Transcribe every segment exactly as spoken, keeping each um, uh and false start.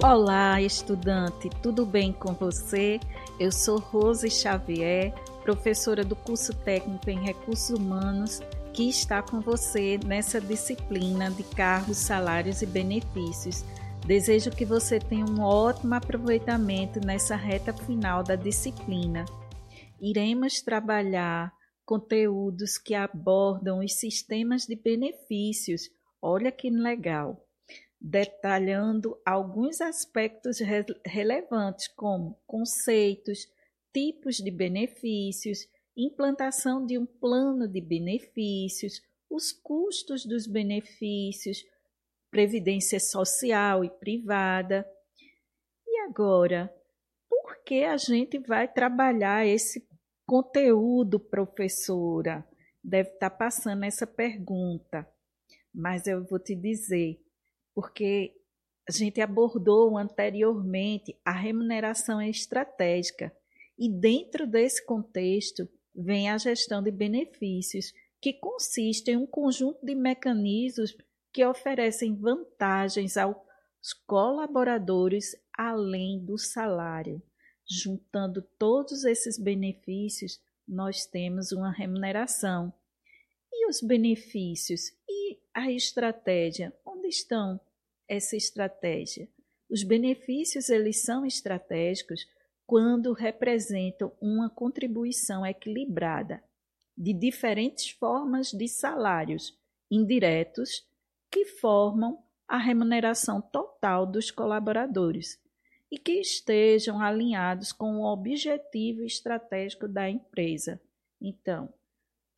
Olá, estudante, tudo bem com você? Eu sou Rose Xavier, professora do curso técnico em Recursos Humanos, que está com você nessa disciplina de cargos, salários e benefícios. Desejo que você tenha um ótimo aproveitamento nessa reta final da disciplina. Iremos trabalhar conteúdos que abordam os sistemas de benefícios. Olha que legal! Detalhando alguns aspectos re- relevantes, como conceitos, tipos de benefícios, implantação de um plano de benefícios, os custos dos benefícios, previdência social e privada. E agora, por que a gente vai trabalhar esse conteúdo, professora? Deve estar passando essa pergunta, mas eu vou te dizer. Porque a gente abordou anteriormente a remuneração estratégica e dentro desse contexto vem a gestão de benefícios, que consiste em um conjunto de mecanismos que oferecem vantagens aos colaboradores além do salário. Juntando todos esses benefícios, nós temos uma remuneração. E os benefícios e a estratégia? Onde estão essa estratégia? Os benefícios, eles são estratégicos quando representam uma contribuição equilibrada de diferentes formas de salários indiretos que formam a remuneração total dos colaboradores e que estejam alinhados com o objetivo estratégico da empresa. Então,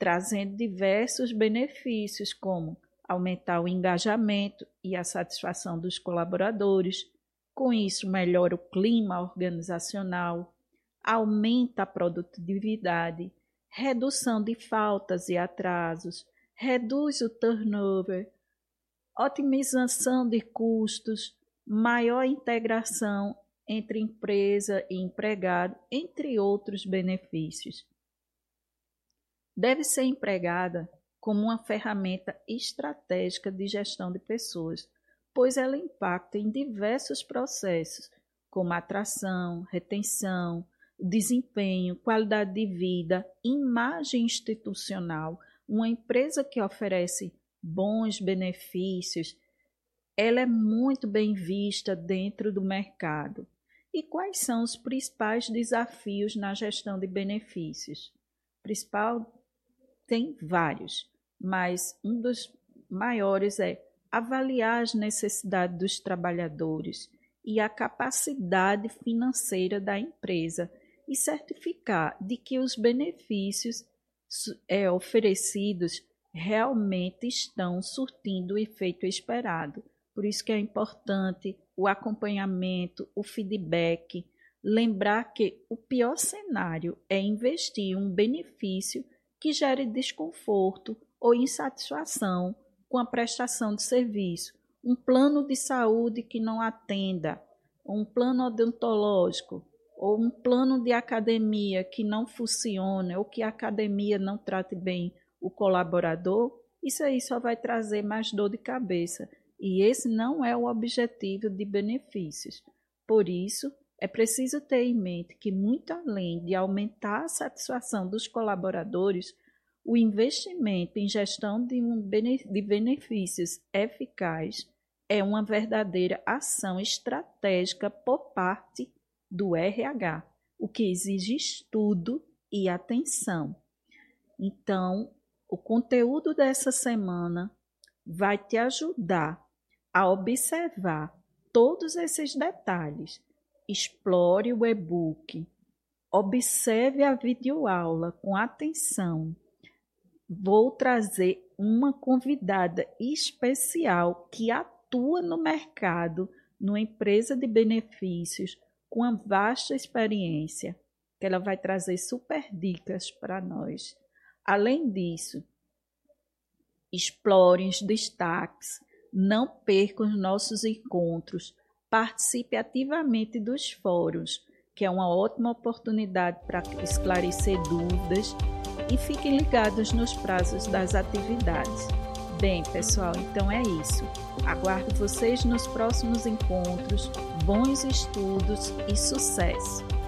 trazendo diversos benefícios, como aumentar o engajamento e a satisfação dos colaboradores, com isso melhora o clima organizacional, aumenta a produtividade, redução de faltas e atrasos, reduz o turnover, otimização de custos, maior integração entre empresa e empregado, entre outros benefícios. Deve ser empregada como uma ferramenta estratégica de gestão de pessoas, pois ela impacta em diversos processos, como atração, retenção, desempenho, qualidade de vida, imagem institucional. Uma empresa que oferece bons benefícios, ela é muito bem vista dentro do mercado. E quais são os principais desafios na gestão de benefícios? Principal tem vários, mas um dos maiores é avaliar as necessidades dos trabalhadores e a capacidade financeira da empresa e certificar de que os benefícios é, oferecidos realmente estão surtindo o efeito esperado. Por isso que é importante o acompanhamento, o feedback. Lembrar que o pior cenário é investir um benefício que gere desconforto ou insatisfação com a prestação de serviço, um plano de saúde que não atenda, um plano odontológico, ou um plano de academia que não funciona, ou que a academia não trate bem o colaborador. Isso aí só vai trazer mais dor de cabeça, e esse não é o objetivo de benefícios. Por isso, é preciso ter em mente que, muito além de aumentar a satisfação dos colaboradores, o investimento em gestão de, um bene- de benefícios eficaz é uma verdadeira ação estratégica por parte do R H, o que exige estudo e atenção. Então, o conteúdo dessa semana vai te ajudar a observar todos esses detalhes. Explore o e-book, observe a videoaula com atenção. Vou trazer uma convidada especial que atua no mercado, numa empresa de benefícios, com uma vasta experiência, que ela vai trazer super dicas para nós. Além disso, explore os destaques, não perca os nossos encontros. Participe ativamente dos fóruns, que é uma ótima oportunidade para esclarecer dúvidas, e fiquem ligados nos prazos das atividades. Bem, pessoal, então é isso. Aguardo vocês nos próximos encontros. Bons estudos e sucesso!